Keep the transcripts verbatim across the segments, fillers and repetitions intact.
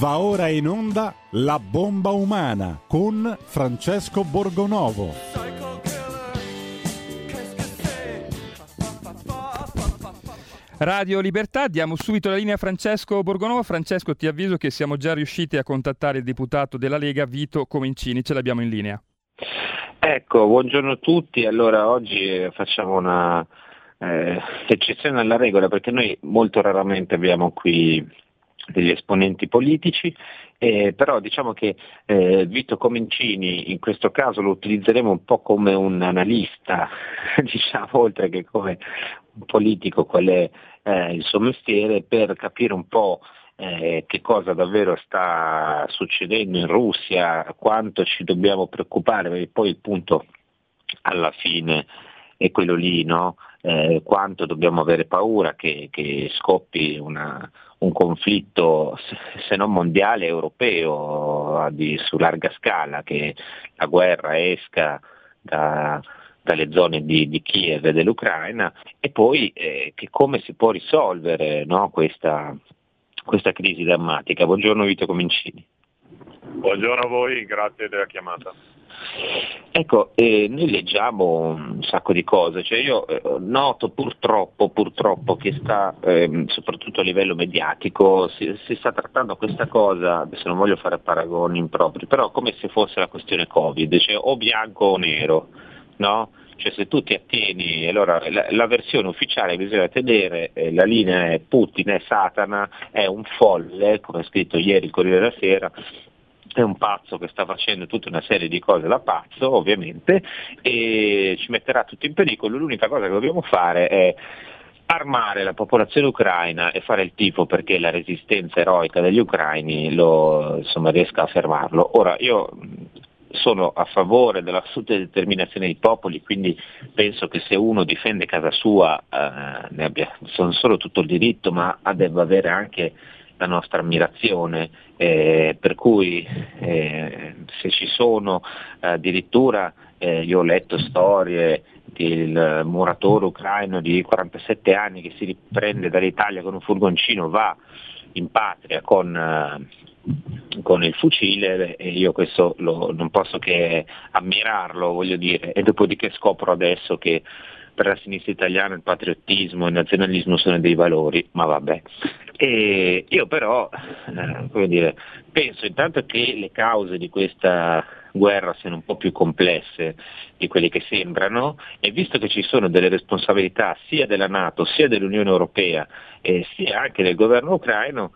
Va ora in onda La bomba umana con Francesco Borgonovo. Radio Libertà, diamo subito la linea a Francesco Borgonovo. Francesco, ti avviso che siamo già riusciti a contattare il deputato della Lega Vito Comencini, ce l'abbiamo in linea. Ecco, buongiorno a tutti. Allora oggi facciamo una eh, eccezione alla regola, perché noi molto raramente abbiamo qui degli esponenti politici, eh, però diciamo che eh, Vito Comencini in questo caso lo utilizzeremo un po' come un analista, diciamo, oltre che come un politico, qual è eh, il suo mestiere, per capire un po' eh, che cosa davvero sta succedendo in Russia, quanto ci dobbiamo preoccupare, perché poi il punto alla fine è quello lì, no? Eh, quanto dobbiamo avere paura che, che scoppi una, un conflitto, se non mondiale, europeo di, su larga scala, che la guerra esca da, dalle zone di, di Kiev e dell'Ucraina, e poi eh, che come si può risolvere, no, questa, questa crisi drammatica. Buongiorno Vito Comencini. Buongiorno a voi, grazie della chiamata. Ecco, eh, noi leggiamo un sacco di cose, cioè io eh, noto purtroppo, purtroppo che sta, eh, soprattutto a livello mediatico, si, si sta trattando questa cosa, adesso non voglio fare paragoni impropri, però come se fosse la questione Covid, cioè o bianco o nero, no? Cioè se tu ti attieni, allora la, la versione ufficiale bisogna tenere, eh, la linea è Putin è Satana, è un folle, come ha scritto ieri il Corriere della Sera, è un pazzo che sta facendo tutta una serie di cose da pazzo, ovviamente, e ci metterà tutti in pericolo. L'unica cosa che dobbiamo fare è armare la popolazione ucraina e fare il tifo perché la resistenza eroica degli ucraini lo, insomma, riesca a fermarlo. Ora, io sono a favore della autodeterminazione dei popoli, quindi penso che se uno difende casa sua eh, ne abbia non solo tutto il diritto, ma debba avere anche la nostra ammirazione, eh, per cui eh, se ci sono addirittura, eh, io ho letto storie del muratore ucraino di quarantasette anni che si riprende dall'Italia con un furgoncino, va in patria con, eh, con il fucile, e io questo lo, non posso che ammirarlo, voglio dire, e dopodiché scopro adesso che per la sinistra italiana il patriottismo e il nazionalismo sono dei valori, ma vabbè. E io però eh, come dire, penso intanto che le cause di questa guerra siano un po' più complesse di quelle che sembrano, e visto che ci sono delle responsabilità sia della NATO, sia dell'Unione Europea, eh, sia anche del governo ucraino,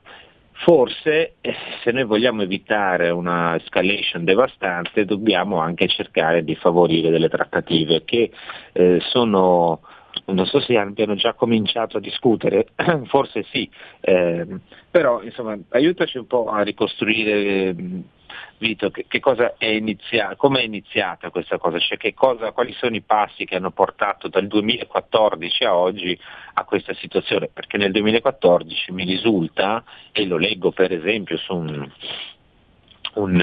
forse eh, se noi vogliamo evitare una escalation devastante dobbiamo anche cercare di favorire delle trattative che eh, sono, non so se abbiano già cominciato a discutere, forse sì, eh, però insomma aiutaci un po' a ricostruire, eh, Vito, che, che cosa è iniziata, come è iniziata questa cosa, cioè che cosa, quali sono i passi che hanno portato dal duemilaquattordici a oggi a questa situazione, perché nel duemilaquattordici mi risulta, e lo leggo per esempio su un, un,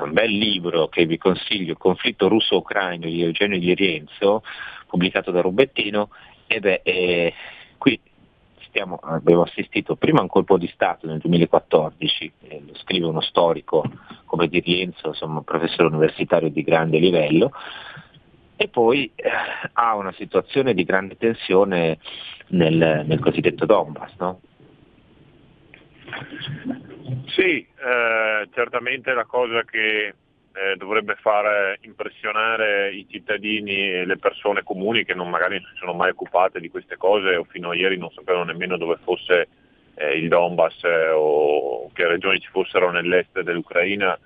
uh, un bel libro che vi consiglio, Conflitto Russo-Ucraino di Eugenio Di Rienzo, pubblicato da Rubettino, e beh, eh, qui stiamo, abbiamo assistito prima a un colpo di Stato nel duemilaquattordici, eh, lo scrive uno storico come Di Rienzo, insomma, professore universitario di grande livello, e poi eh, ha una situazione di grande tensione nel, nel cosiddetto Donbass, no? Sì, eh, certamente la cosa che Eh, dovrebbe far impressionare i cittadini e le persone comuni che non magari non si sono mai occupate di queste cose, o fino a ieri non sapevano nemmeno dove fosse eh, il Donbass eh, o che regioni ci fossero nell'est dell'Ucraina,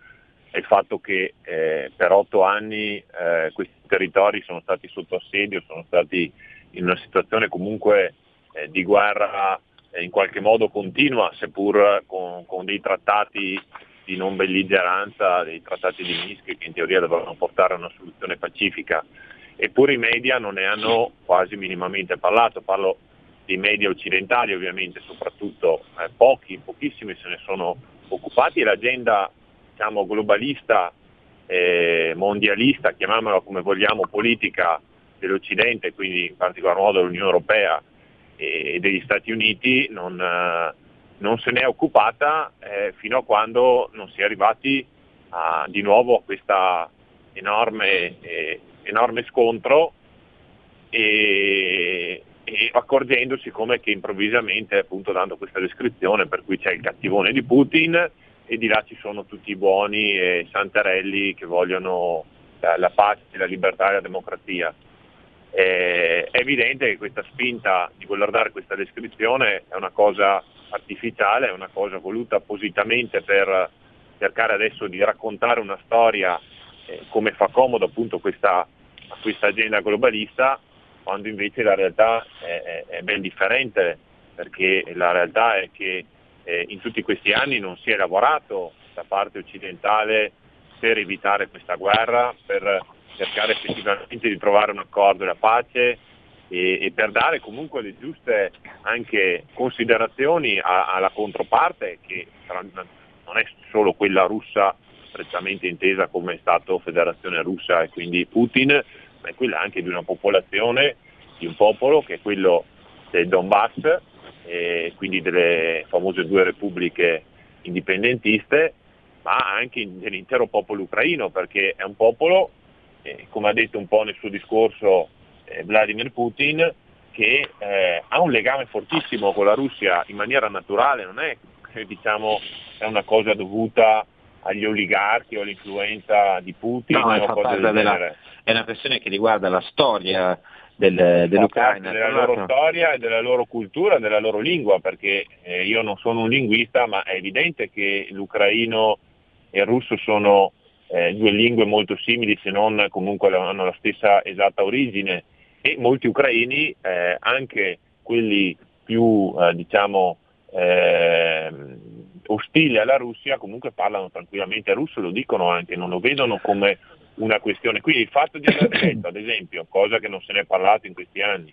è il fatto che eh, per otto anni eh, questi territori sono stati sotto assedio, sono stati in una situazione comunque eh, di guerra eh, in qualche modo continua, seppur con, con dei trattati di non belligeranza, dei trattati di Minsk che in teoria dovevano portare a una soluzione pacifica, eppure i media non ne hanno quasi minimamente parlato, parlo dei media occidentali ovviamente, soprattutto eh, pochi, pochissimi se ne sono occupati, l'agenda, diciamo, globalista, eh, mondialista, chiamiamola come vogliamo, politica dell'Occidente, quindi in particolar modo dell'Unione Europea e, e degli Stati Uniti, non... Eh, non se ne è occupata eh, fino a quando non si è arrivati a, di nuovo a questa enorme, eh, enorme scontro e, e accorgendosi come che improvvisamente, appunto dando questa descrizione per cui c'è il cattivone di Putin e di là ci sono tutti i buoni e santarelli che vogliono la, la pace, la libertà e la democrazia. Eh, è evidente che questa spinta di voler dare questa descrizione è una cosa artificiale, è una cosa voluta appositamente per cercare adesso di raccontare una storia eh, come fa comodo appunto questa, a questa agenda globalista, quando invece la realtà è, è, è ben differente, perché la realtà è che eh, in tutti questi anni non si è lavorato da parte occidentale per evitare questa guerra, per cercare effettivamente di trovare un accordo e la pace e, e per dare comunque le giuste anche considerazioni a, alla controparte, che non è solo quella russa prettamente intesa come Stato Federazione Russa e quindi Putin, ma è quella anche di una popolazione, di un popolo che è quello del Donbass e quindi delle famose due repubbliche indipendentiste, ma anche dell'intero popolo ucraino, perché è un popolo, Eh, come ha detto un po' nel suo discorso eh, Vladimir Putin, che eh, ha un legame fortissimo con la Russia in maniera naturale, non è che diciamo è una cosa dovuta agli oligarchi o all'influenza di Putin. No, è, cosa del della, è una questione che riguarda la storia del, dell'Ucraina, della loro altro. storia e della loro cultura, della loro lingua, perché eh, io non sono un linguista, ma è evidente che l'ucraino e il russo sono Eh, due lingue molto simili, se non comunque hanno la stessa esatta origine, e molti ucraini, eh, anche quelli più eh, diciamo eh, ostili alla Russia, comunque parlano tranquillamente russo, lo dicono anche, non lo vedono come una questione. Quindi il fatto di aver detto, ad esempio, cosa che non se ne è parlato in questi anni,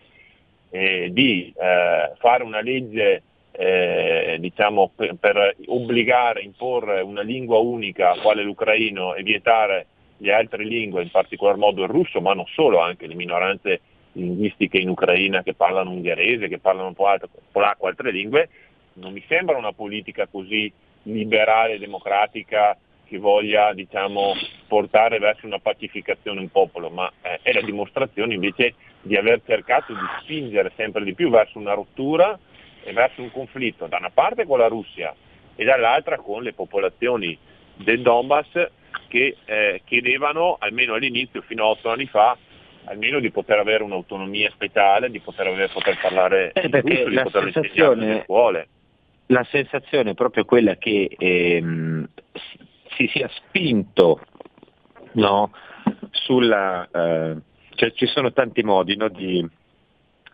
eh, di eh, fare una legge Eh, diciamo per, per obbligare, imporre una lingua unica quale l'ucraino e vietare le altre lingue, in particolar modo il russo, ma non solo, anche le minoranze linguistiche in Ucraina che parlano ungherese, che parlano un po' altre, polacco, altre lingue, non mi sembra una politica così liberale, democratica, che voglia diciamo portare verso una pacificazione un popolo, ma eh, è la dimostrazione invece di aver cercato di spingere sempre di più verso una rottura e verso un conflitto, da una parte con la Russia e dall'altra con le popolazioni del Donbass, che eh, chiedevano almeno all'inizio, fino a otto anni fa, almeno di poter avere un'autonomia speciale, di poter, avere, poter parlare eh, di tutto, di poter insegnare nelle scuole. La sensazione è proprio quella che ehm, si sia spinto, no, sulla, eh, cioè ci sono tanti modi, no, di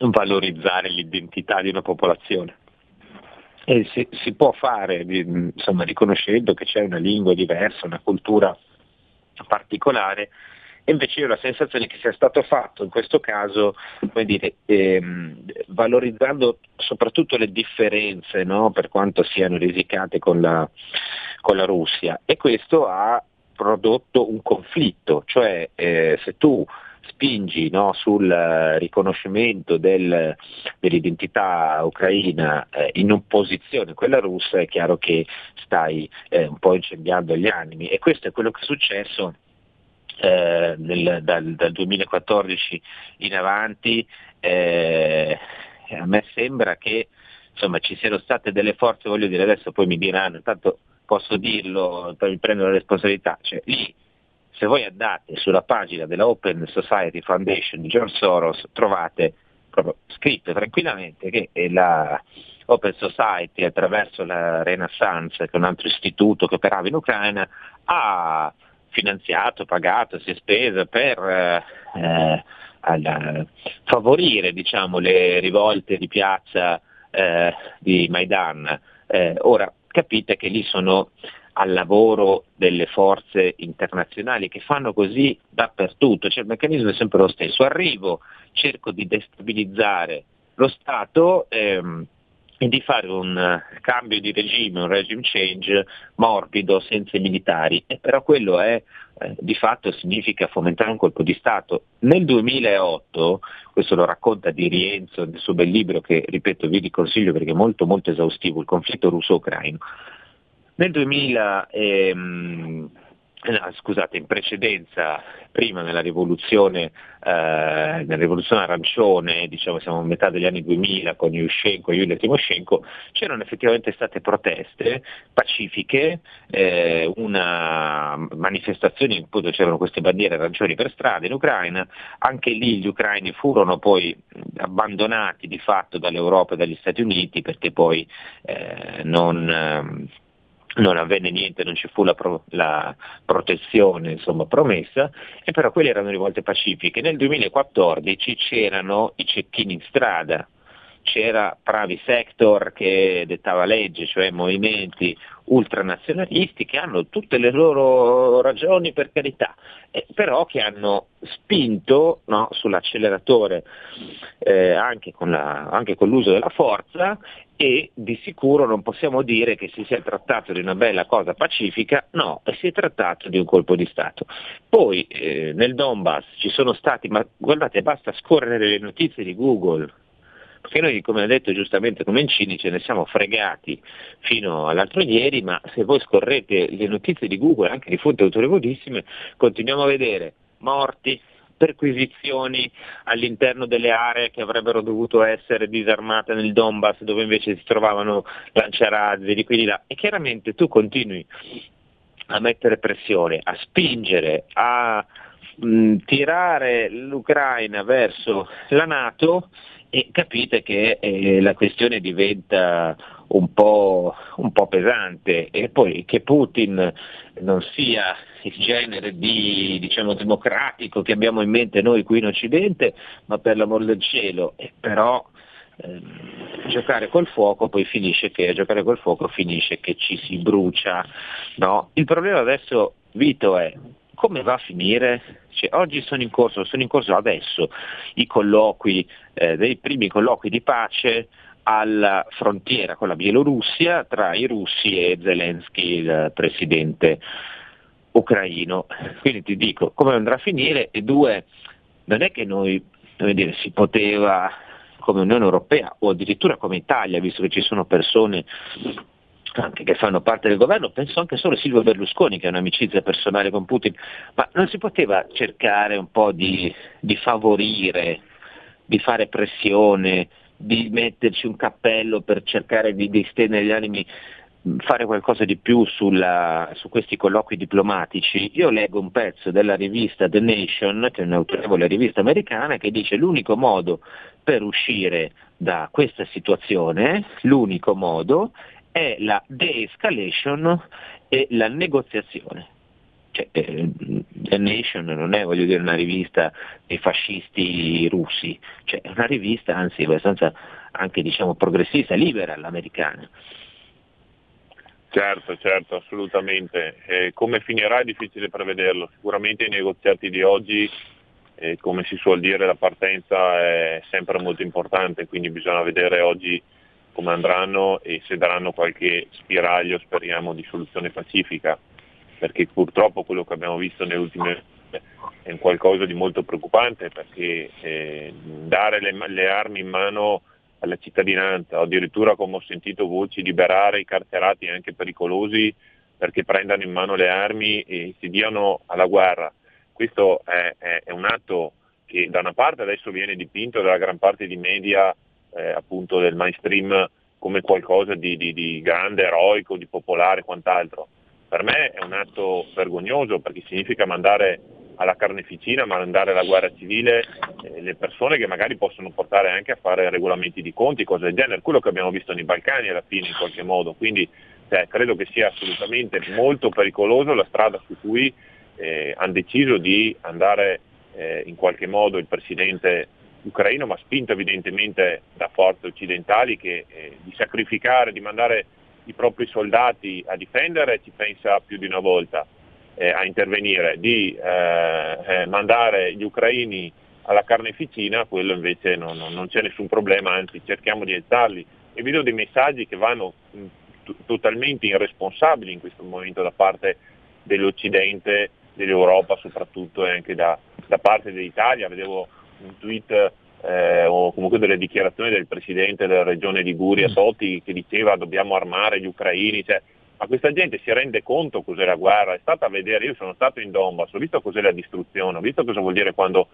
valorizzare l'identità di una popolazione, e si, si può fare insomma riconoscendo che c'è una lingua diversa, una cultura particolare, e invece io ho la sensazione che sia stato fatto in questo caso, come dire, ehm, valorizzando soprattutto le differenze, no, per quanto siano risicate con la, con la Russia, e questo ha prodotto un conflitto, cioè eh, se tu spingi, no, sul uh, riconoscimento del, dell'identità ucraina eh, in opposizione a quella russa, è chiaro che stai eh, un po' incendiando gli animi, e questo è quello che è successo eh, nel, dal, dal duemilaquattordici in avanti. Eh, a me sembra che insomma ci siano state delle forze, voglio dire, adesso poi mi diranno, intanto posso dirlo, mi prendo la responsabilità, cioè lì, se voi andate sulla pagina della Open Society Foundation di George Soros, trovate proprio scritto tranquillamente che la Open Society, attraverso la Renaissance, che è un altro istituto che operava in Ucraina, ha finanziato, pagato, si è spesa per eh, alla, favorire, diciamo, le rivolte di piazza eh, di Maidan. Eh, ora capite che lì sono al lavoro delle forze internazionali, che fanno così dappertutto, cioè il meccanismo è sempre lo stesso: arrivo, cerco di destabilizzare lo Stato, ehm, di fare un cambio di regime, un regime change morbido, senza i militari, e però quello è eh, di fatto significa fomentare un colpo di Stato. Nel duemilaotto, questo lo racconta Di Rienzo nel suo bel libro, che ripeto vi riconsiglio perché è molto molto esaustivo, Il conflitto russo-ucraino, nel duemila ehm, No, scusate, in precedenza, prima nella rivoluzione, eh, nella rivoluzione arancione, diciamo siamo a metà degli anni duemila con Yushchenko e Iulia Tymoshenko, c'erano effettivamente state proteste pacifiche, eh, una manifestazione in cui c'erano queste bandiere arancioni per strada in Ucraina, anche lì gli ucraini furono poi abbandonati di fatto dall'Europa e dagli Stati Uniti perché poi eh, non... Eh, non avvenne niente, non ci fu la, pro, la protezione insomma promessa, e però quelle erano rivolte pacifiche. Nel duemilaquattordici c'erano i cecchini in strada, c'era Pravy Sector che dettava legge, cioè movimenti ultranazionalisti che hanno tutte le loro ragioni, per carità, eh, però che hanno spinto no, sull'acceleratore eh, anche, con la, anche con l'uso della forza, e di sicuro non possiamo dire che si sia trattato di una bella cosa pacifica, no, si è trattato di un colpo di Stato. Poi eh, nel Donbass ci sono stati, ma guardate basta scorrere le notizie di Google, perché noi, come ha detto giustamente Comencini, ce ne siamo fregati fino all'altro ieri, ma se voi scorrete le notizie di Google, anche di fonti autorevolissime, continuiamo a vedere morti, perquisizioni all'interno delle aree che avrebbero dovuto essere disarmate nel Donbass, dove invece si trovavano lanciarazzi di qui di là, e chiaramente tu continui a mettere pressione, a spingere, a mh, tirare l'Ucraina verso la NATO, e capite che eh, la questione diventa un po', un po' pesante. E poi che Putin non sia il genere di diciamo democratico che abbiamo in mente noi qui in Occidente, ma per l'amor del cielo, e però eh, giocare col fuoco poi finisce che giocare col fuoco finisce che ci si brucia, no? Il problema adesso, Vito, è come va a finire? Cioè, oggi sono in corso, sono in corso adesso i colloqui, eh, dei primi colloqui di pace alla frontiera con la Bielorussia tra i russi e Zelensky, il presidente ucraino. Quindi ti dico, come andrà a finire? E due, non è che noi, come dire, si poteva, come Unione Europea o addirittura come Italia, visto che ci sono persone anche che fanno parte del governo, penso anche solo Silvio Berlusconi che ha un'amicizia personale con Putin, ma non si poteva cercare un po' di, di favorire, di fare pressione, di metterci un cappello per cercare di distendere gli animi, fare qualcosa di più sulla, su questi colloqui diplomatici? Io leggo un pezzo della rivista The Nation, che è un'autorevole rivista americana, che dice l'unico modo per uscire da questa situazione, l'unico modo è la de-escalation e la negoziazione. Cioè, eh, The Nation non è, voglio dire, una rivista dei fascisti russi, cioè è una rivista anzi abbastanza anche diciamo progressista, libera, l'americana. Certo, certo, assolutamente. Eh, come finirà è difficile prevederlo. Sicuramente i negoziati di oggi, eh, come si suol dire, la partenza è sempre molto importante, quindi bisogna vedere oggi come andranno e se daranno qualche spiraglio, speriamo, di soluzione pacifica, perché purtroppo quello che abbiamo visto nelle ultime è un qualcosa di molto preoccupante, perché eh, dare le, le armi in mano alla cittadinanza, o addirittura, come ho sentito voci, liberare i carcerati anche pericolosi perché prendano in mano le armi e si diano alla guerra, questo è, è, è un atto che da una parte adesso viene dipinto dalla gran parte di media, Eh, appunto del mainstream, come qualcosa di, di, di grande, eroico, di popolare e quant'altro. Per me è un atto vergognoso, perché significa mandare alla carneficina, mandare alla guerra civile eh, le persone che magari possono portare anche a fare regolamenti di conti, cose del genere, quello che abbiamo visto nei Balcani alla fine in qualche modo. Quindi cioè, credo che sia assolutamente molto pericoloso la strada su cui eh, hanno deciso di andare eh, in qualche modo il presidente ucraino, ma spinto evidentemente da forze occidentali, che eh, di sacrificare, di mandare i propri soldati a difendere ci pensa più di una volta eh, a intervenire, di eh, eh, mandare gli ucraini alla carneficina, quello invece non, non, non c'è nessun problema, anzi cerchiamo di aiutarli, e vedo dei messaggi che vanno t- totalmente irresponsabili in questo momento da parte dell'Occidente, dell'Europa soprattutto, e anche da, da parte dell'Italia. Vedevo un tweet eh, o comunque delle dichiarazioni del presidente della regione Liguria, Totti, che diceva dobbiamo armare gli ucraini, cioè, ma questa gente si rende conto cos'è la guerra? È stata a vedere, io sono stato in Donbass, ho visto cos'è la distruzione, ho visto cosa vuol dire quando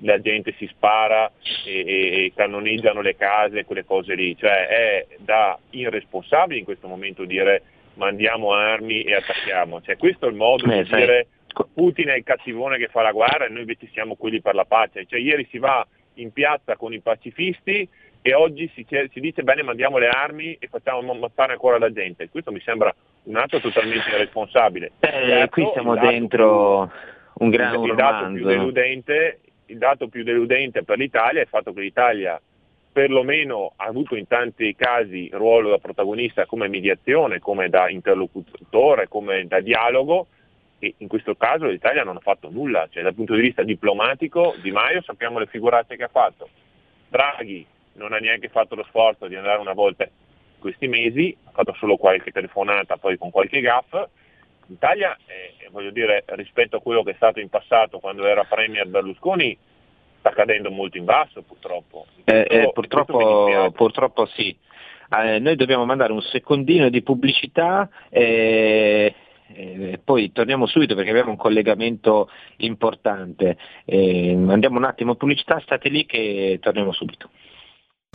la gente si spara e, e, e cannoneggiano le case, quelle cose lì, cioè è da irresponsabili in questo momento dire mandiamo armi e attacchiamo, cioè questo è il modo Beh, di sai. dire Putin è il cattivone che fa la guerra e noi invece siamo quelli per la pace, cioè ieri si va in piazza con i pacifisti e oggi si, chiede, si dice bene mandiamo le armi e facciamo ammazzare ancora la gente. Questo mi sembra un atto totalmente irresponsabile. Eh, qui siamo dentro più, un gran il, il dato più deludente, il dato più deludente per l'Italia è il fatto che l'Italia perlomeno ha avuto in tanti casi ruolo da protagonista come mediazione, come da interlocutore, come da dialogo, e in questo caso l'Italia non ha fatto nulla, cioè dal punto di vista diplomatico Di Maio sappiamo le figuracce che ha fatto, Draghi non ha neanche fatto lo sforzo di andare una volta questi mesi, ha fatto solo qualche telefonata poi con qualche gaff. L'Italia, eh, voglio dire, rispetto a quello che è stato in passato quando era Premier Berlusconi, sta cadendo molto in basso purtroppo. Eh, eh, purtroppo, purtroppo sì. Eh, noi dobbiamo mandare un secondino di pubblicità e... Eh, poi torniamo subito perché abbiamo un collegamento importante. Eh, andiamo un attimo in pubblicità, state lì che torniamo subito.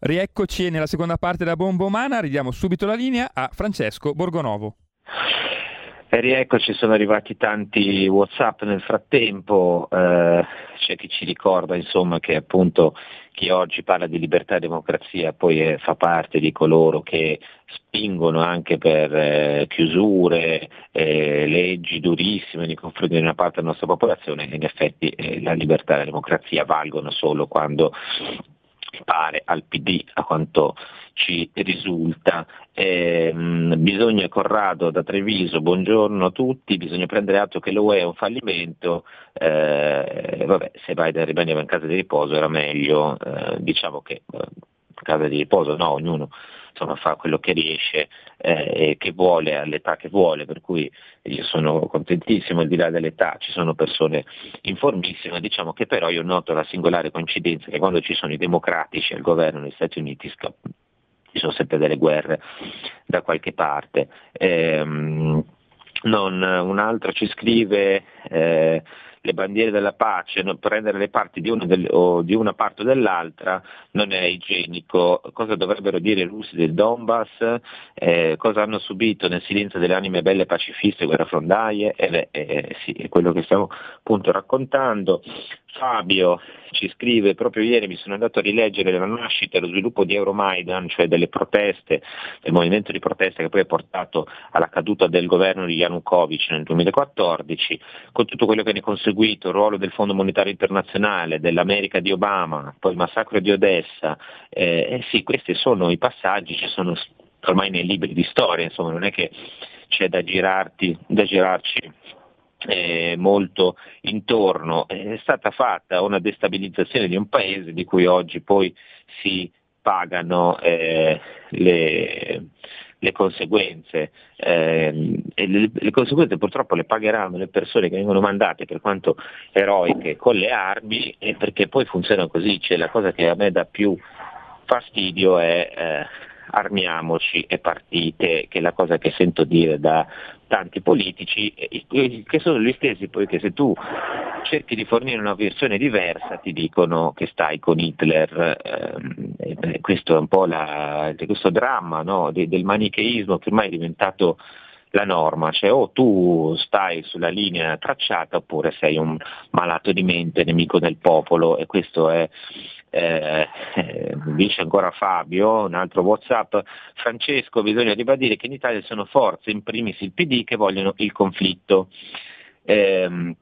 Rieccoci nella seconda parte della bomba umana, ridiamo subito la linea a Francesco Borgonovo. E rieccoci, sono arrivati tanti WhatsApp nel frattempo, eh, c'è chi ci ricorda insomma che appunto chi oggi parla di libertà e democrazia poi è, fa parte di coloro che spingono anche per eh, chiusure, eh, leggi durissime nei confronti di una parte della nostra popolazione, e in effetti eh, la libertà e la democrazia valgono solo quando pare al P D, a quanto ci risulta. Eh, bisogna, Corrado da Treviso, buongiorno a tutti, bisogna prendere atto che l'U E è un fallimento, eh, vabbè, se Biden rimaneva in casa di riposo era meglio, eh, diciamo che eh, casa di riposo no, ognuno insomma fa quello che riesce eh, e che vuole all'età che vuole, per cui io sono contentissimo, al di là dell'età ci sono persone informissime, diciamo che però io noto la singolare coincidenza che quando ci sono i democratici al governo negli Stati Uniti scappano, ci sono sempre delle guerre da qualche parte. Ehm, non, un altro ci scrive eh, le bandiere della pace, non prendere le parti di una, del, o di una parte o dell'altra non è igienico. Cosa dovrebbero dire i russi del Donbass? Eh, cosa hanno subito nel silenzio delle anime belle pacifiste, guerrafrondaie? Eh, eh, sì, è quello che stiamo appunto raccontando. Fabio ci scrive: proprio ieri mi sono andato a rileggere la nascita e lo sviluppo di Euromaidan, cioè delle proteste, del movimento di protesta che poi ha portato alla caduta del governo di Yanukovych nel duemilaquattordici, con tutto quello che ne conseguito, il ruolo del Fondo Monetario Internazionale, dell'America di Obama, poi il massacro di Odessa. Eh, eh sì, questi sono i passaggi, ci sono ormai nei libri di storia, insomma non è che c'è da girarti, da girarci Eh, molto intorno. È stata fatta una destabilizzazione di un paese di cui oggi poi si pagano eh, le, le conseguenze eh, e le, le conseguenze purtroppo le pagheranno le persone che vengono mandate, per quanto eroiche, con le armi, e perché poi funziona così. Cioè, la cosa che a me dà più fastidio è eh, armiamoci e partite, che è la cosa che sento dire da tanti politici, che sono gli stessi poi che se tu cerchi di fornire una versione diversa ti dicono che stai con Hitler. Eh, questo è un po' la, questo dramma, no? De, del manicheismo che ormai è diventato la norma, cioè o tu stai sulla linea tracciata oppure sei un malato di mente, nemico del popolo, e questo è eh, eh, dice ancora Fabio, un altro WhatsApp, Francesco, bisogna ribadire che in Italia sono forze, in primis il P D, che vogliono il conflitto. Eh,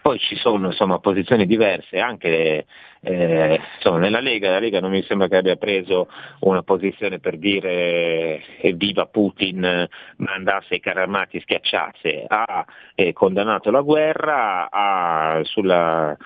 poi ci sono insomma posizioni diverse anche eh, insomma, nella Lega, la Lega non mi sembra che abbia preso una posizione per dire eh, viva Putin, mandasse i carri armati e schiacciasse, ha eh, condannato la guerra, ha sulla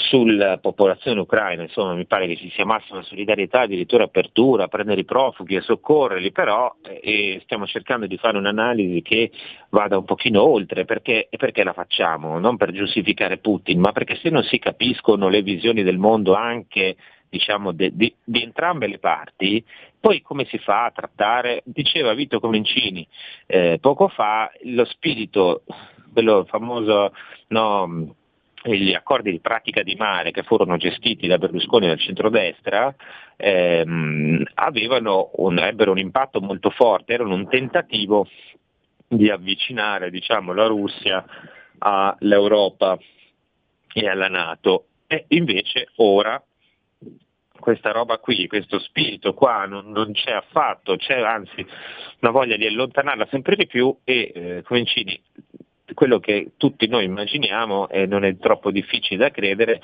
sulla popolazione ucraina, insomma mi pare che ci sia massima solidarietà, addirittura apertura a prendere i profughi e soccorrerli, però eh, stiamo cercando di fare un'analisi che vada un pochino oltre, perché, perché la facciamo? Non per giustificare Putin, ma perché se non si capiscono le visioni del mondo anche diciamo de, di, di entrambe le parti, poi come si fa a trattare, diceva Vito Comencini eh, poco fa, lo spirito, quello famoso no, gli accordi di pratica di mare che furono gestiti da Berlusconi e dal centrodestra ehm, avevano un, ebbero un impatto molto forte, erano un tentativo di avvicinare diciamo, la Russia all'Europa e alla NATO, e invece ora questa roba qui, questo spirito qua non, non c'è affatto, c'è anzi una voglia di allontanarla sempre di più e eh, Comencini, quello che tutti noi immaginiamo e non è troppo difficile da credere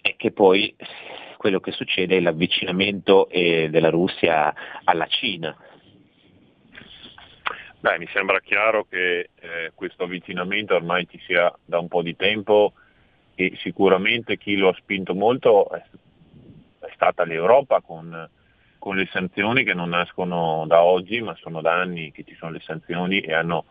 è che poi quello che succede è l'avvicinamento eh, della Russia alla Cina. Beh, mi sembra chiaro che eh, questo avvicinamento ormai ci sia da un po' di tempo e sicuramente chi lo ha spinto molto è, è stata l'Europa con, con le sanzioni che non nascono da oggi ma sono da anni che ci sono le sanzioni e hanno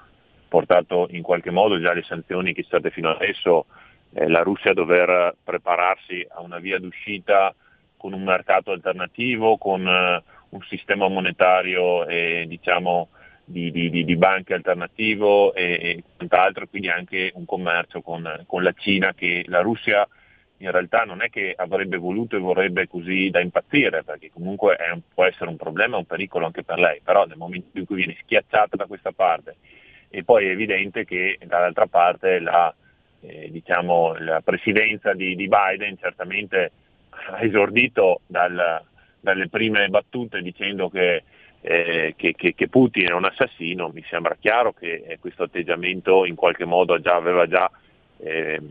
portato in qualche modo già le sanzioni che sono state fino adesso, eh, la Russia a dover prepararsi a una via d'uscita con un mercato alternativo, con eh, un sistema monetario e diciamo di, di, di, di banche alternativo e, e quant'altro, quindi anche un commercio con, con la Cina che la Russia in realtà non è che avrebbe voluto e vorrebbe così da impazzire, perché comunque è un, può essere un problema, un pericolo anche per lei, però nel momento in cui viene schiacciata da questa parte e poi è evidente che dall'altra parte la, eh, diciamo, la presidenza di, di Biden certamente ha esordito dal, dalle prime battute dicendo che, eh, che, che, che Putin è un assassino, mi sembra chiaro che eh, questo atteggiamento in qualche modo già, aveva già eh,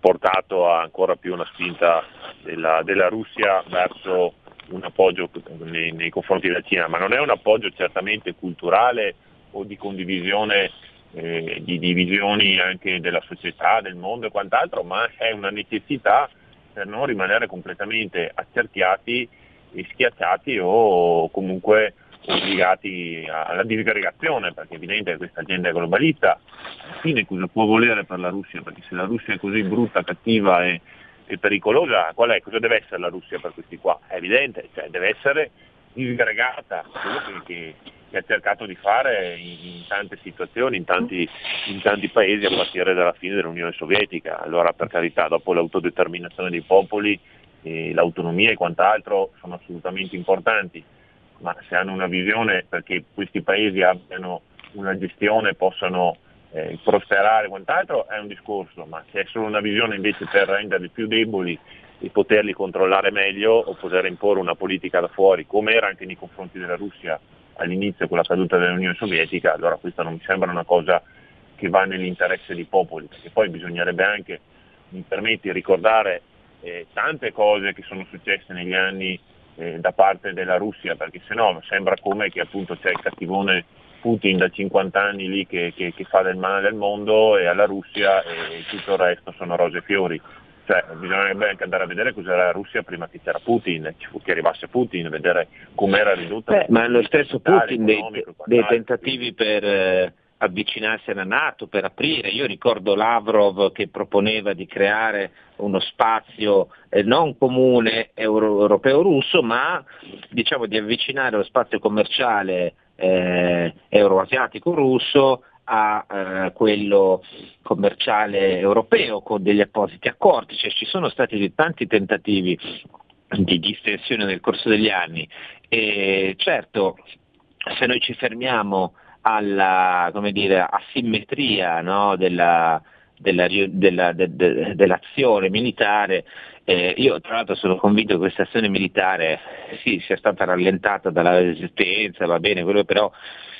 portato a ancora più una spinta della, della Russia verso un appoggio nei, nei confronti della Cina, ma non è un appoggio certamente culturale o di condivisione eh, di divisioni anche della società, del mondo e quant'altro, ma è una necessità per non rimanere completamente accerchiati e schiacciati o comunque obbligati alla disgregazione, perché è evidente che questa agenda è globalista. Alla fine cosa può volere per la Russia? Perché se la Russia è così brutta, cattiva e, e pericolosa, qual è? Cosa deve essere la Russia per questi qua? È evidente, cioè deve essere disgregata, quello che, che ha cercato di fare in, in tante situazioni, in tanti, in tanti paesi a partire dalla fine dell'Unione Sovietica. Allora per carità, dopo l'autodeterminazione dei popoli, eh, l'autonomia e quant'altro sono assolutamente importanti, ma se hanno una visione perché questi paesi abbiano una gestione, possano eh, prosperare e quant'altro è un discorso, ma se è solo una visione invece per renderli più deboli e poterli controllare meglio o poter imporre una politica da fuori, come era anche nei confronti della Russia all'inizio con la caduta dell'Unione Sovietica, allora questa non mi sembra una cosa che va nell'interesse dei popoli, perché poi bisognerebbe anche, mi permetti, ricordare eh, tante cose che sono successe negli anni eh, da parte della Russia, perché sennò sembra come che appunto c'è il cattivone Putin da cinquanta anni lì che, che, che fa del male al mondo e alla Russia e tutto il resto sono rose e fiori. Cioè bisognerebbe anche andare a vedere cos'era la Russia prima che c'era Putin, che arrivasse Putin, vedere com'era ridotta. Beh, ma lo stesso Putin dei, dei tentativi per avvicinarsi alla NATO, per aprire, io ricordo Lavrov che proponeva di creare uno spazio eh, non comune euro, europeo-russo, ma diciamo di avvicinare lo spazio commerciale eh, euroasiatico-russo a eh, quello commerciale europeo con degli appositi accordi, cioè ci sono stati tanti tentativi di distensione nel corso degli anni e certo se noi ci fermiamo alla come dire asimmetria no, della, della, della, de, de, dell'azione militare Eh, io tra l'altro sono convinto che questa azione militare sì sia stata rallentata dalla resistenza, va bene, quello, però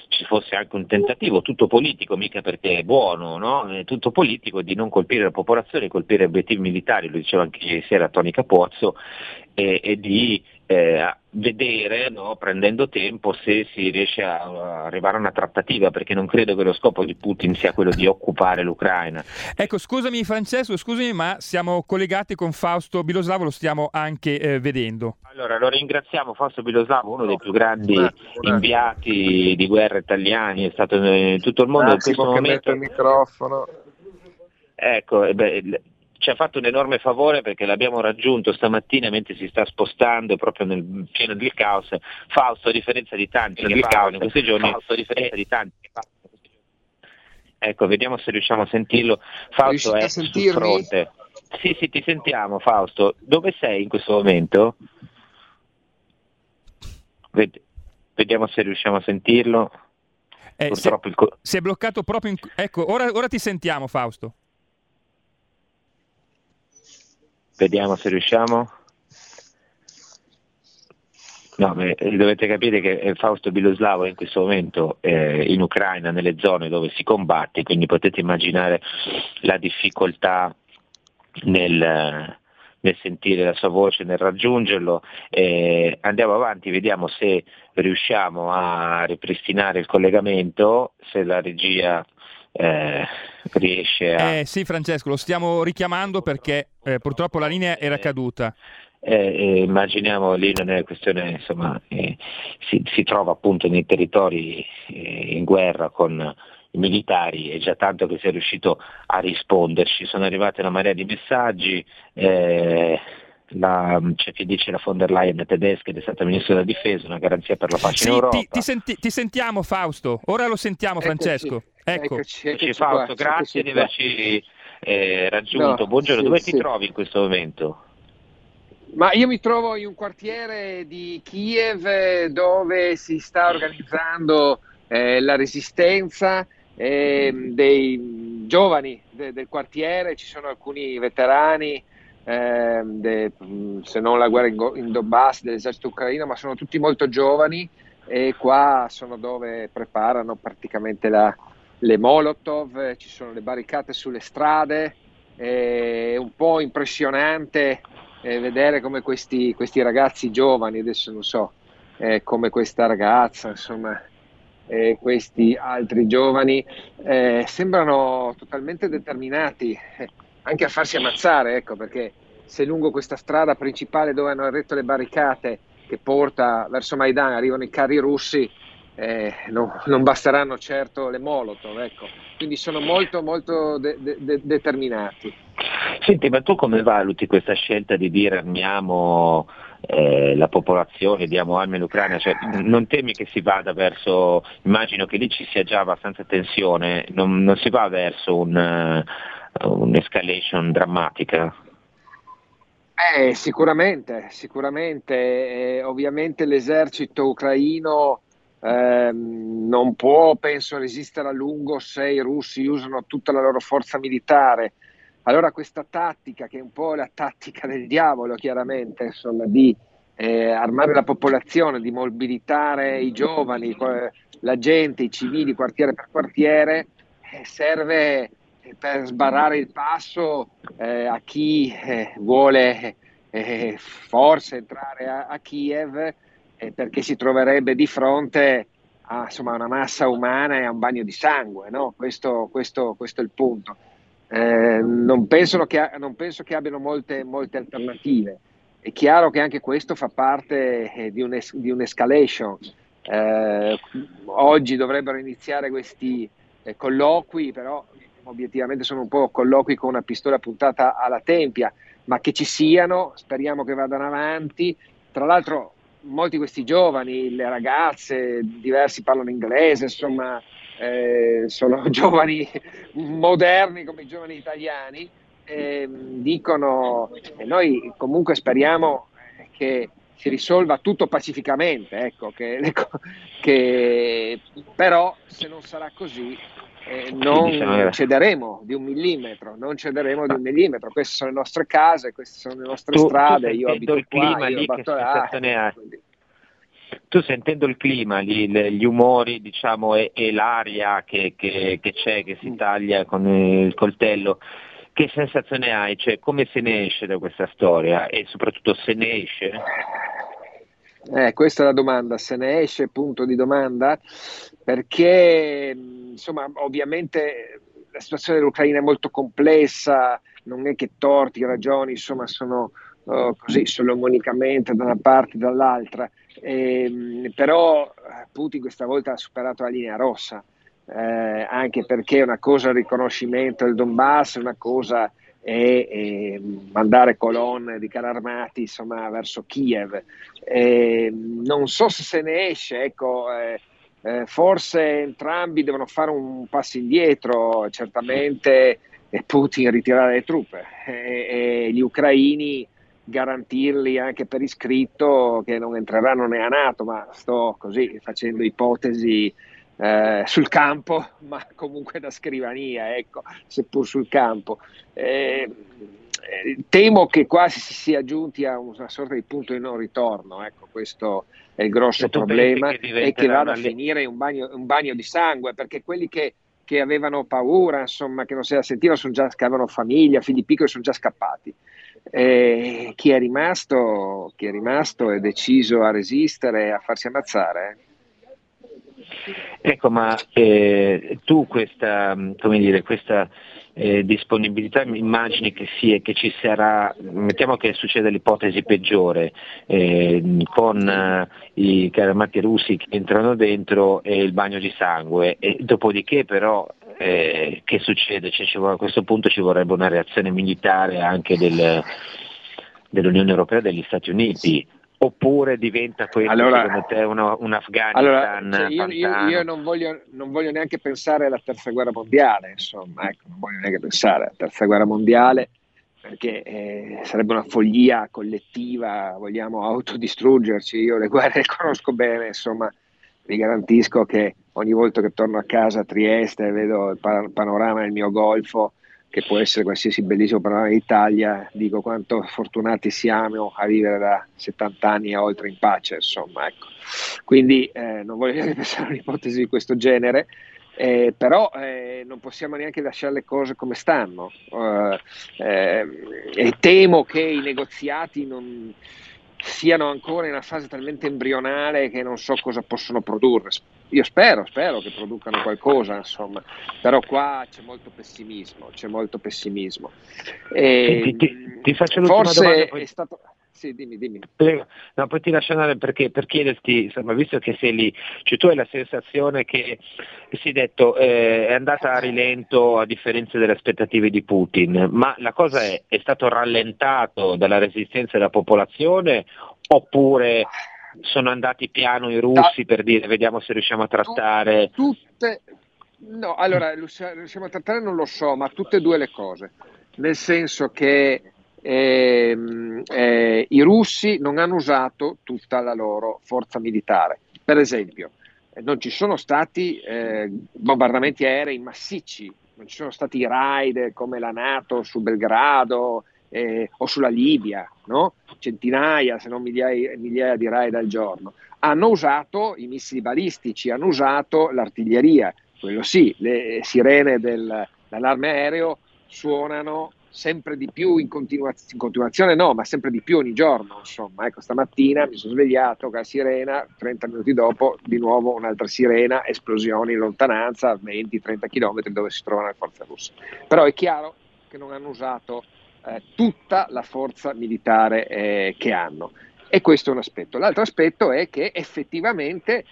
ci fosse anche un tentativo, tutto politico, mica perché è buono, no? È tutto politico, di non colpire la popolazione, colpire obiettivi militari, lo diceva anche ieri sera Toni Capozzo, e, e di eh, vedere, no, prendendo tempo, se si riesce a arrivare a una trattativa, perché non credo che lo scopo di Putin sia quello di occupare l'Ucraina. Ecco, scusami Francesco, scusami, ma siamo collegati con Fausto Biloslavo, lo stiamo anche eh, vedendo. Allora, lo ringraziamo, Fausto Biloslavo, uno dei più grandi inviati di guerra italiani, è stato in tutto il mondo. Grazie, in questo momento il microfono. Ecco, e beh, ci ha fatto un enorme favore, perché l'abbiamo raggiunto stamattina mentre si sta spostando proprio nel pieno del caos. Fausto, a differenza di tanti che parlano in questi giorni, Fausto, a differenza di tanti che parlano in questi giorni. Ecco, vediamo se riusciamo a sentirlo. Fausto è sul fronte. Sì, sì, ti sentiamo Fausto. Dove sei in questo momento? Ved- vediamo se riusciamo a sentirlo. Eh, Purtroppo si, il co- si è bloccato proprio in... Ecco, ora, ora ti sentiamo Fausto. Vediamo se riusciamo. No, beh, dovete capire che Fausto Biloslavo è in questo momento eh, in Ucraina, nelle zone dove si combatte, quindi potete immaginare la difficoltà nel, nel sentire la sua voce, nel raggiungerlo. Eh, andiamo avanti, vediamo se riusciamo a ripristinare il collegamento, se la regia... Eh, riesce a... Eh, sì Francesco, lo stiamo richiamando perché eh, purtroppo la linea era caduta. Eh, eh, immaginiamo, lì non è questione, insomma, eh, si, si trova appunto nei territori eh, in guerra con i militari, e già tanto che si è riuscito a risponderci, sono arrivate una marea di messaggi. eh, La, c'è chi dice la von der Leyen tedesca ed è stata ministro della difesa, una garanzia per la pace, sì, in Europa. Ti, ti, senti, ti sentiamo Fausto, ora lo sentiamo. Eccoci, Francesco. Ecco. Eccoci, eccoci Fausto, qua, grazie di averci eh, raggiunto. No, buongiorno, sì, dove sì. ti trovi in questo momento? Ma io mi trovo in un quartiere di Kiev dove si sta organizzando eh, la resistenza eh, dei giovani de, del quartiere, ci sono alcuni veterani. Eh, de, se non la guerra in, Go- in Donbass dell'esercito ucraino, ma sono tutti molto giovani, e qua sono dove preparano praticamente la, le molotov, eh, ci sono le barricate sulle strade. È eh, un po' impressionante eh, vedere come questi, questi ragazzi giovani, adesso non so eh, come questa ragazza, insomma, eh, questi altri giovani eh, sembrano totalmente determinati anche a farsi ammazzare, ecco, perché se lungo questa strada principale dove hanno eretto le barricate che porta verso Maidan arrivano i carri russi, eh, no, non basteranno certo le molotov, ecco, quindi sono molto molto de- de- determinati. Senti, ma tu come valuti questa scelta di dire armiamo Eh, la popolazione, diamo armi all'Ucraina? Cioè, non temi che si vada verso, immagino che lì ci sia già abbastanza tensione, non, non si va verso un, uh, un'escalation drammatica? Eh, sicuramente, sicuramente, eh, ovviamente l'esercito ucraino eh, non può, penso, resistere a lungo se i russi usano tutta la loro forza militare. Allora questa tattica, che è un po' la tattica del diavolo chiaramente, insomma, di eh, armare la popolazione, di mobilitare i giovani, la gente, i civili, quartiere per quartiere, eh, serve per sbarrare il passo eh, a chi eh, vuole eh, forse entrare a, a Kiev, eh, perché si troverebbe di fronte a, insomma, una massa umana e a un bagno di sangue, no? Questo, questo, questo è il punto. Eh, non, penso che, non penso che abbiano molte, molte alternative. È chiaro che anche questo fa parte eh, di, un es- di un'escalation. Eh, oggi dovrebbero iniziare questi eh, colloqui, però obiettivamente sono un po' colloqui con una pistola puntata alla tempia, ma che ci siano, speriamo che vadano avanti. Tra l'altro molti di questi giovani, le ragazze, diversi parlano inglese, insomma. Eh, sono giovani moderni come i giovani italiani, eh, dicono, e noi comunque speriamo che si risolva tutto pacificamente, ecco, che, che però se non sarà così eh, non cederemo di un millimetro, non cederemo di un millimetro, queste sono le nostre case, queste sono le nostre tu, strade, tu io abito il qua, clima io lì abito là. Tu sentendo il clima, gli, gli umori diciamo e, e l'aria che, che, che c'è, che si taglia con il coltello, che sensazione hai? Cioè, come se ne esce da questa storia e soprattutto se ne esce? Eh, questa è la domanda, se ne esce, punto di domanda, perché insomma ovviamente la situazione dell'Ucraina è molto complessa, non è che torti, ragioni insomma sono oh, così solomonicamente da una parte e dall'altra. Eh, però Putin questa volta ha superato la linea rossa, eh, anche perché una cosa è il riconoscimento del Donbass, una cosa è, è mandare colonne di carri armati insomma verso Kiev. Eh, non so se se ne esce, ecco, eh, eh, forse entrambi devono fare un passo indietro, certamente Putin ritirare le truppe e, e gli ucraini garantirli anche per iscritto che non entreranno né a NATO, ma sto così facendo ipotesi eh, sul campo, ma comunque da scrivania, ecco, seppur sul campo. Eh, eh, temo che quasi si sia giunti a una sorta di punto di non ritorno, ecco, questo è il grosso problema, e che vada a finire in un bagno, un bagno di sangue, perché quelli che che avevano paura, insomma, che non se la sentivano, sono già, che avevano famiglia, figli piccoli, sono già scappati. E chi è rimasto, chi è rimasto è deciso a resistere e a farsi ammazzare. Ecco, ma eh, tu questa, come dire, questa eh, disponibilità immagini che sia, che ci sarà, mettiamo che succeda l'ipotesi peggiore, eh, con eh, i carri armati russi che entrano dentro e il bagno di sangue, e dopodiché però eh, che succede? Cioè, ci, a questo punto ci vorrebbe una reazione militare anche del, dell'Unione Europea, degli Stati Uniti. Oppure diventa questo, allora, secondo te, uno, un Afghanistan? Allora, cioè io io, io non, voglio, non voglio neanche pensare alla terza guerra mondiale, insomma, ecco, non voglio neanche pensare alla terza guerra mondiale, perché eh, sarebbe una follia collettiva, vogliamo autodistruggerci. Io le guerre le conosco bene, insomma, vi garantisco che ogni volta che torno a casa a Trieste vedo il pan- panorama del mio golfo, che può essere qualsiasi bellissimo panorama d'Italia, dico quanto fortunati siamo a vivere da settanta anni e oltre in pace, insomma, ecco. Quindi eh, non voglio neanche pensare a un'ipotesi di questo genere, eh, però eh, non possiamo neanche lasciare le cose come stanno, eh, eh, e temo che i negoziati non siano ancora in una fase talmente embrionale che non so cosa possono produrre. Io spero, spero che producano qualcosa, insomma, però qua c'è molto pessimismo, c'è molto pessimismo. E ti, ti faccio l'ultima forse domanda. Poi... È stato... Sì, dimmi, dimmi. No, poi ti lascio andare perché, per chiederti, insomma, visto che sei lì, cioè tu hai la sensazione che, si è detto, eh, è andata a rilento a differenza delle aspettative di Putin, ma la cosa è, è stato rallentato dalla resistenza della popolazione oppure... Sono andati piano i russi da, per dire vediamo se riusciamo a trattare tutte, no, allora riusciamo a trattare non lo so, ma tutte e due le cose, nel senso che eh, eh, i russi non hanno usato tutta la loro forza militare, per esempio non ci sono stati eh, bombardamenti aerei massicci, non ci sono stati raid come la NATO su Belgrado Eh, o sulla Libia, no? Centinaia se non migliaia, migliaia di raid al giorno. Hanno usato i missili balistici, hanno usato l'artiglieria, quello sì, le sirene del, dell'allarme aereo suonano sempre di più in, continua, in continuazione no, ma sempre di più ogni giorno, insomma, ecco, stamattina mi sono svegliato con la sirena, trenta minuti dopo di nuovo un'altra sirena, esplosioni in lontananza a venti trenta chilometri dove si trovano le forze russe. Però è chiaro che non hanno usato tutta la forza militare eh, che hanno, e questo è un aspetto. L'altro aspetto è che effettivamente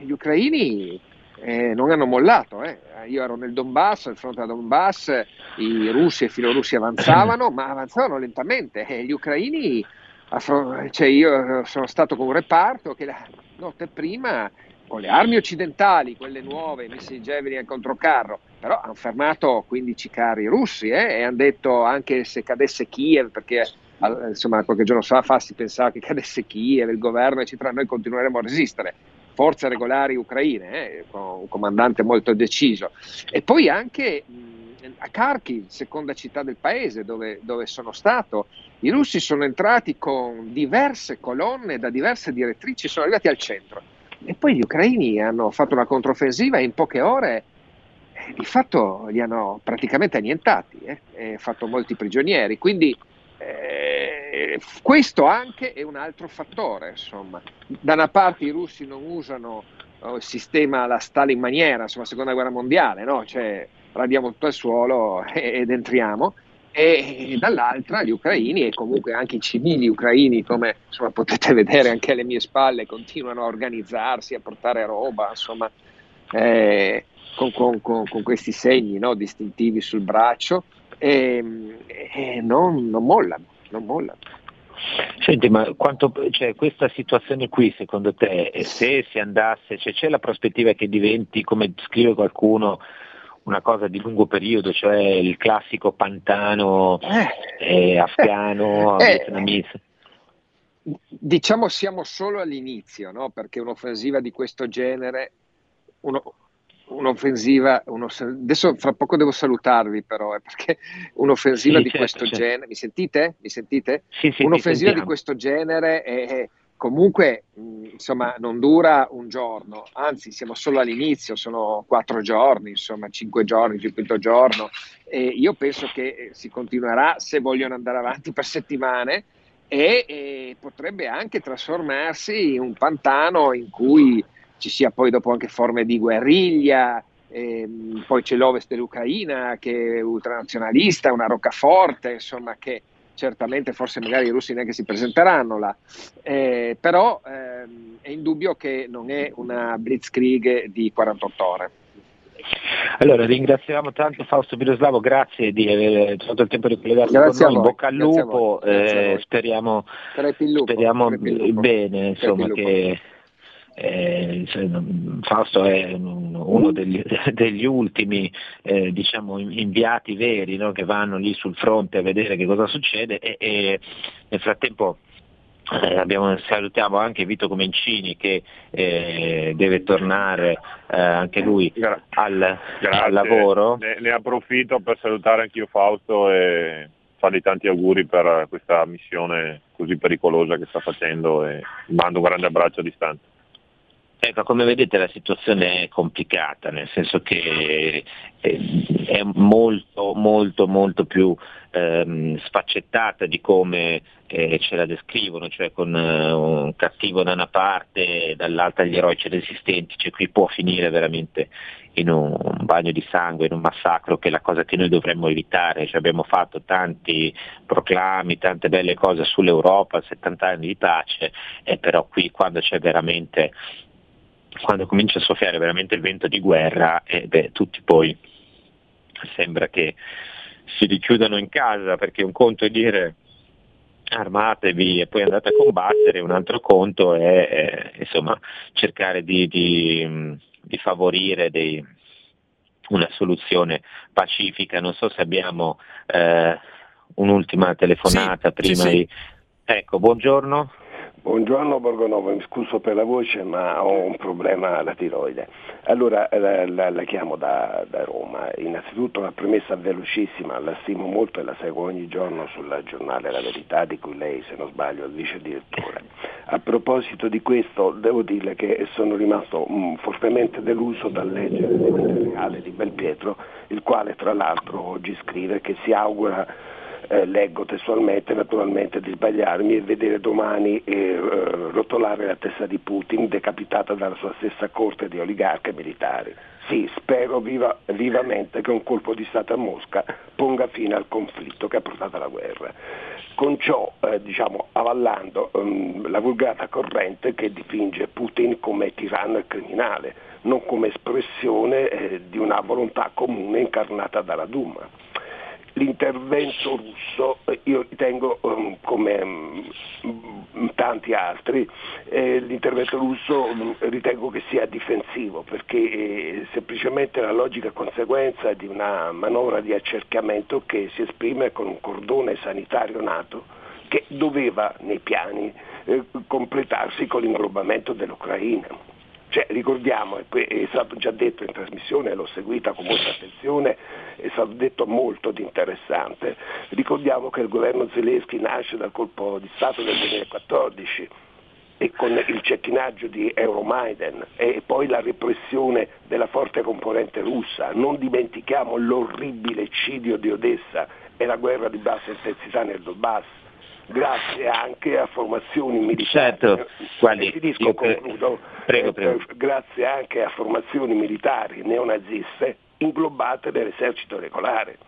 gli ucraini eh, non hanno mollato, eh. Io ero nel Donbass, al fronte da Donbass, i russi e i filorussi avanzavano, ma avanzavano lentamente, e gli ucraini, cioè io sono stato con un reparto che la notte prima con le armi occidentali, quelle nuove, i missili Javelin e controcarro, però hanno fermato quindici carri russi eh, e hanno detto anche se cadesse Kiev, perché Allora, insomma, qualche giorno fa, fa si pensava che cadesse Kiev, il governo, eccetera. Noi continueremo a resistere. Forze regolari ucraine, eh, con un comandante molto deciso. E poi anche mh, a Kharkiv, seconda città del paese dove, dove sono stato, i russi sono entrati con diverse colonne da diverse direttrici, sono arrivati al centro. E poi gli ucraini hanno fatto una controffensiva e in poche ore eh, di fatto li hanno praticamente annientati, eh, e fatto molti prigionieri. Quindi Eh, questo anche è un altro fattore, insomma. Da una parte i russi non usano oh, il sistema alla Stalin maniera, insomma, seconda guerra mondiale, no? Cioè radiamo tutto al suolo eh, ed entriamo, e, e dall'altra gli ucraini, e comunque anche i civili ucraini, come insomma potete vedere anche alle mie spalle, continuano a organizzarsi, a portare roba, insomma, eh, con, con, con, con questi segni, no, distintivi sul braccio. E, e non, non mollano, non mollano. Senti, ma quanto, cioè, questa situazione qui, secondo te, se si andasse, cioè, c'è la prospettiva che diventi, come scrive qualcuno, una cosa di lungo periodo, cioè il classico pantano eh, eh, afghano, eh, vietnamese? Diciamo siamo solo all'inizio, no? Perché un'offensiva di questo genere, uno, un'offensiva, uno, adesso fra poco devo salutarvi però, eh, perché un'offensiva sì, di certo, questo certo. genere, mi sentite? Mi sentite? Sì, sì, un'offensiva di questo genere eh, comunque mh, insomma non dura un giorno, anzi siamo solo all'inizio, sono quattro giorni, insomma cinque giorni, il quinto giorno, e io penso che si continuerà, se vogliono andare avanti, per settimane, e, e potrebbe anche trasformarsi in un pantano in cui ci sia poi dopo anche forme di guerriglia, ehm, poi c'è l'ovest dell'Ucraina che è ultranazionalista, una roccaforte, insomma, che certamente forse magari i russi neanche si presenteranno là, eh, però ehm, è indubbio che non è una blitzkrieg di quarantotto ore. Allora, ringraziamo tanto Fausto Biloslavo, grazie di aver trovato il tempo di collegarsi grazie con noi, in bocca al lupo, eh, speriamo, lupo, speriamo bene, insomma, che... Eh, Fausto è uno degli, degli ultimi eh, diciamo inviati veri, no? Che vanno lì sul fronte a vedere che cosa succede, e, e nel frattempo eh, abbiamo, salutiamo anche Vito Comencini che eh, deve tornare eh, anche lui al, al lavoro. Ne, ne approfitto per salutare anch'io Fausto e fargli tanti auguri per questa missione così pericolosa che sta facendo, e mando un grande abbraccio a distanza. Ecco, come vedete la situazione è complicata, nel senso che è molto molto molto più ehm, sfaccettata di come eh, ce la descrivono, cioè con eh, un cattivo da una parte e dall'altra gli eroici resistenti, cioè qui può finire veramente in un, un bagno di sangue, in un massacro, che è la cosa che noi dovremmo evitare. Cioè, abbiamo fatto tanti proclami, tante belle cose sull'Europa, settanta anni di pace, e però qui quando c'è veramente... quando comincia a soffiare veramente il vento di guerra, eh, beh, tutti poi sembra che si richiudano in casa, perché un conto è dire armatevi e poi andate a combattere, un altro conto è eh, insomma cercare di, di, di favorire dei, una soluzione pacifica. Non so se abbiamo eh, un'ultima telefonata sì, prima sì, sì. di... Ecco, buongiorno. Buongiorno Borgonovo, mi scuso per la voce ma ho un problema alla tiroide. Allora la, la, la chiamo da, da Roma. Innanzitutto una premessa velocissima, la stimo molto e la seguo ogni giorno sul giornale La Verità, di cui lei, se non sbaglio, è il vice direttore. A proposito di questo devo dirle che sono rimasto mh, fortemente deluso dal leggere l'editoriale di Belpietro, il quale tra l'altro oggi scrive che si augura, Eh, leggo testualmente, naturalmente, di sbagliarmi, e vedere domani eh, rotolare la testa di Putin decapitata dalla sua stessa corte di oligarchi e militari. Sì, spero viva, vivamente che un colpo di Stato a Mosca ponga fine al conflitto che ha portato alla guerra, con ciò eh, diciamo avallando ehm, la vulgata corrente che dipinge Putin come tiranno e criminale, non come espressione eh, di una volontà comune incarnata dalla Duma. L'intervento russo io ritengo, come tanti altri, l'intervento russo ritengo che sia difensivo, perché è semplicemente la logica conseguenza di una manovra di accerchiamento che si esprime con un cordone sanitario NATO che doveva nei piani eh, completarsi con l'inglobamento dell'Ucraina. Cioè, ricordiamo, è stato già detto in trasmissione, l'ho seguita con molta attenzione, è stato detto molto di interessante. Ricordiamo che il governo Zelensky nasce dal colpo di Stato del duemilaquattordici e con il cecchinaggio di Euromaidan e poi la repressione della forte componente russa. Non dimentichiamo l'orribile eccidio di Odessa e la guerra di bassa intensità nel Donbass, grazie anche a formazioni militari, certo, quali, finisco, io pre- concludo, prego, prego. Eh, grazie anche a formazioni militari neonaziste inglobate nell'esercito regolare.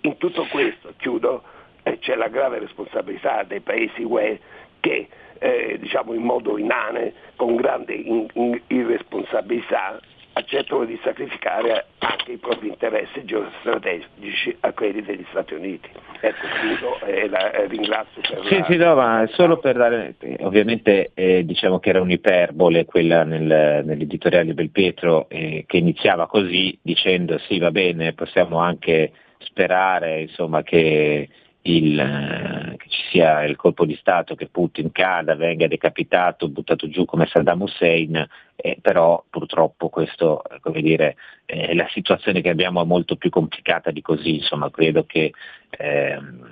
In tutto questo, chiudo, eh, c'è la grave responsabilità dei paesi U E che eh, diciamo in modo inane, con grande in- in- irresponsabilità, accettano di sacrificare anche i propri interessi geostrategici a quelli degli Stati Uniti. Ecco, chiudo e la ringrazio per sì, la... Sì, no, ma solo per dare... Ovviamente eh, diciamo che era un'iperbole quella nel, nell'editoriale di Belpietro eh, che iniziava così dicendo sì, va bene, possiamo anche sperare insomma che... Il, che ci sia il colpo di Stato, che Putin cada, venga decapitato, buttato giù come Saddam Hussein, eh, però purtroppo questo, come dire, eh, la situazione che abbiamo è molto più complicata di così. Insomma, credo che ehm,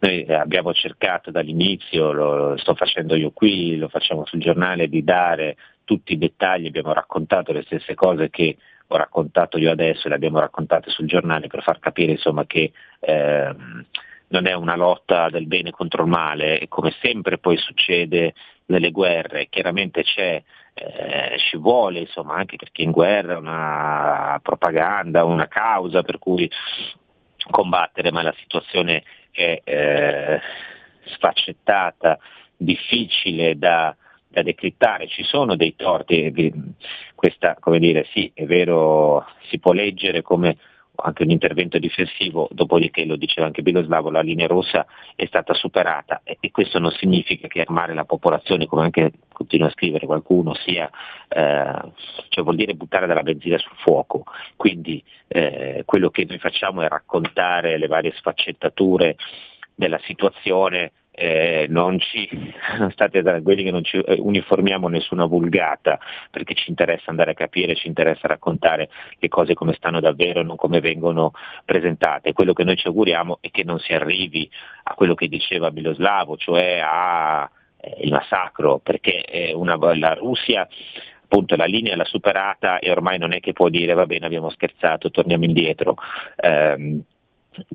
noi abbiamo cercato dall'inizio, lo sto facendo io qui, lo facciamo sul giornale, di dare tutti i dettagli, abbiamo raccontato le stesse cose che ho raccontato io adesso e le abbiamo raccontate sul giornale per far capire insomma che ehm, non è una lotta del bene contro il male, e come sempre poi succede nelle guerre, chiaramente c'è, eh, ci vuole insomma anche perché in guerra una propaganda, una causa per cui combattere, ma la situazione è eh, sfaccettata, difficile da da decrittare, ci sono dei torti, questa, come dire, sì, è vero, si può leggere come anche un intervento difensivo, dopodiché lo diceva anche Biloslavo, la linea rossa è stata superata e, e questo non significa che armare la popolazione, come anche continua a scrivere qualcuno, sia eh, cioè vuol dire buttare della benzina sul fuoco, quindi eh, quello che noi facciamo è raccontare le varie sfaccettature della situazione. Eh, non ci state quelli che non ci eh, uniformiamo nessuna vulgata, perché ci interessa andare a capire, ci interessa raccontare le cose come stanno davvero e non come vengono presentate. Quello che noi ci auguriamo è che non si arrivi a quello che diceva Biloslavo, cioè a eh, il massacro, perché eh, una, la Russia appunto la linea l'ha superata e ormai non è che può dire va bene, abbiamo scherzato, torniamo indietro. Eh,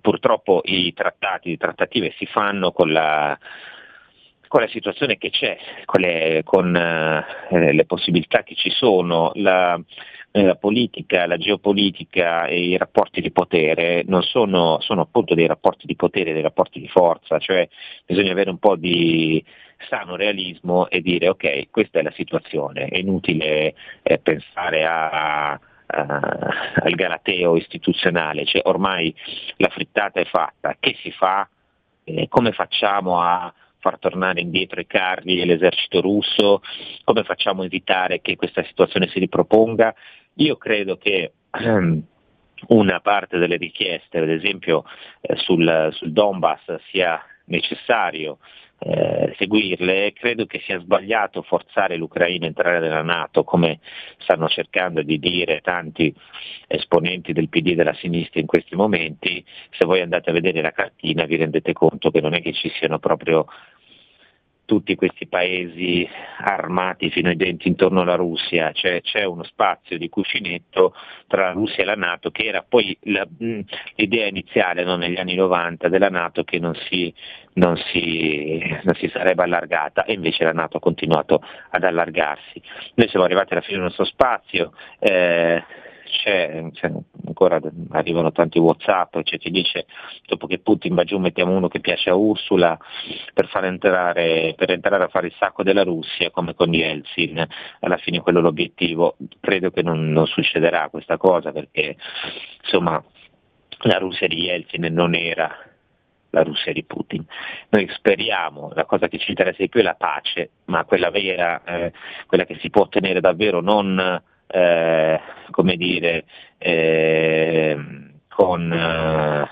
Purtroppo i trattati, le trattative si fanno con la, con la situazione che c'è, con le, con, eh, le possibilità che ci sono, la, eh, la politica, la geopolitica e i rapporti di potere non sono, sono appunto dei rapporti di potere, dei rapporti di forza, cioè bisogna avere un po' di sano realismo e dire ok, questa è la situazione, è inutile eh, pensare a Uh, al galateo istituzionale, cioè ormai la frittata è fatta, che si fa? Eh, come facciamo a far tornare indietro i carri e l'esercito russo? Come facciamo a evitare che questa situazione si riproponga? Io credo che ehm, una parte delle richieste, ad esempio eh, sul, sul Donbass, sia necessario Eh, seguirle. Credo che sia sbagliato forzare l'Ucraina a entrare nella NATO, come stanno cercando di dire tanti esponenti del P D e della sinistra in questi momenti. Se voi andate a vedere la cartina vi rendete conto che non è che ci siano proprio tutti questi paesi armati fino ai denti intorno alla Russia, cioè c'è uno spazio di cuscinetto tra la Russia e la NATO, che era poi la, mh, l'idea iniziale, no, negli anni novanta della NATO, che non si Non si, non si sarebbe allargata, e invece la NATO ha continuato ad allargarsi. Noi siamo arrivati alla fine del nostro spazio, eh, c'è, c'è ancora arrivano tanti WhatsApp, c'è chi dice dopo che Putin va giù mettiamo uno che piace a Ursula per far entrare per entrare a fare il sacco della Russia come con Yeltsin, alla fine quello è l'obiettivo. Credo che non, non succederà questa cosa, perché insomma la Russia di Yeltsin non era la Russia di Putin. Noi speriamo, la cosa che ci interessa di più è la pace, ma quella vera, eh, quella che si può ottenere davvero, non eh, come dire eh, con eh,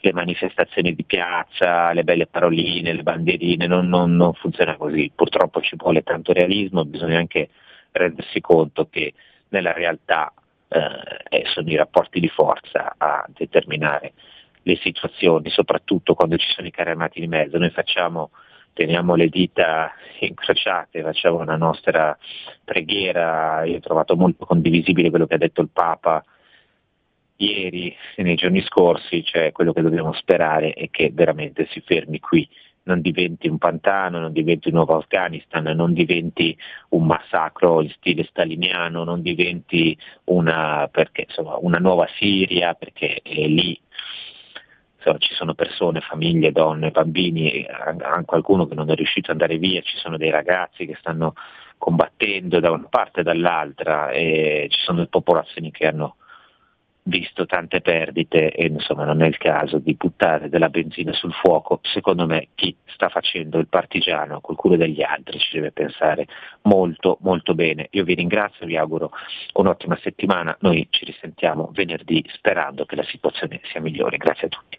le manifestazioni di piazza, le belle paroline, le bandierine, non, non, non funziona così. Purtroppo ci vuole tanto realismo, bisogna anche rendersi conto che nella realtà eh, sono i rapporti di forza a determinare le situazioni, soprattutto quando ci sono i carri armati di mezzo. Noi facciamo, teniamo le dita incrociate, facciamo una nostra preghiera. Io ho trovato molto condivisibile quello che ha detto il Papa ieri e nei giorni scorsi, cioè quello che dobbiamo sperare è che veramente si fermi qui, non diventi un pantano, non diventi un nuovo Afghanistan, non diventi un massacro in stile staliniano, non diventi una, perché, insomma, una nuova Siria, perché è lì. Insomma, ci sono persone, famiglie, donne, bambini, anche qualcuno che non è riuscito ad andare via, ci sono dei ragazzi che stanno combattendo da una parte e dall'altra e ci sono delle popolazioni che hanno visto tante perdite e insomma non è il caso di buttare della benzina sul fuoco. Secondo me chi sta facendo il partigiano col culo degli altri ci deve pensare molto molto bene. Io vi ringrazio, vi auguro un'ottima settimana, noi ci risentiamo venerdì sperando che la situazione sia migliore. Grazie a tutti.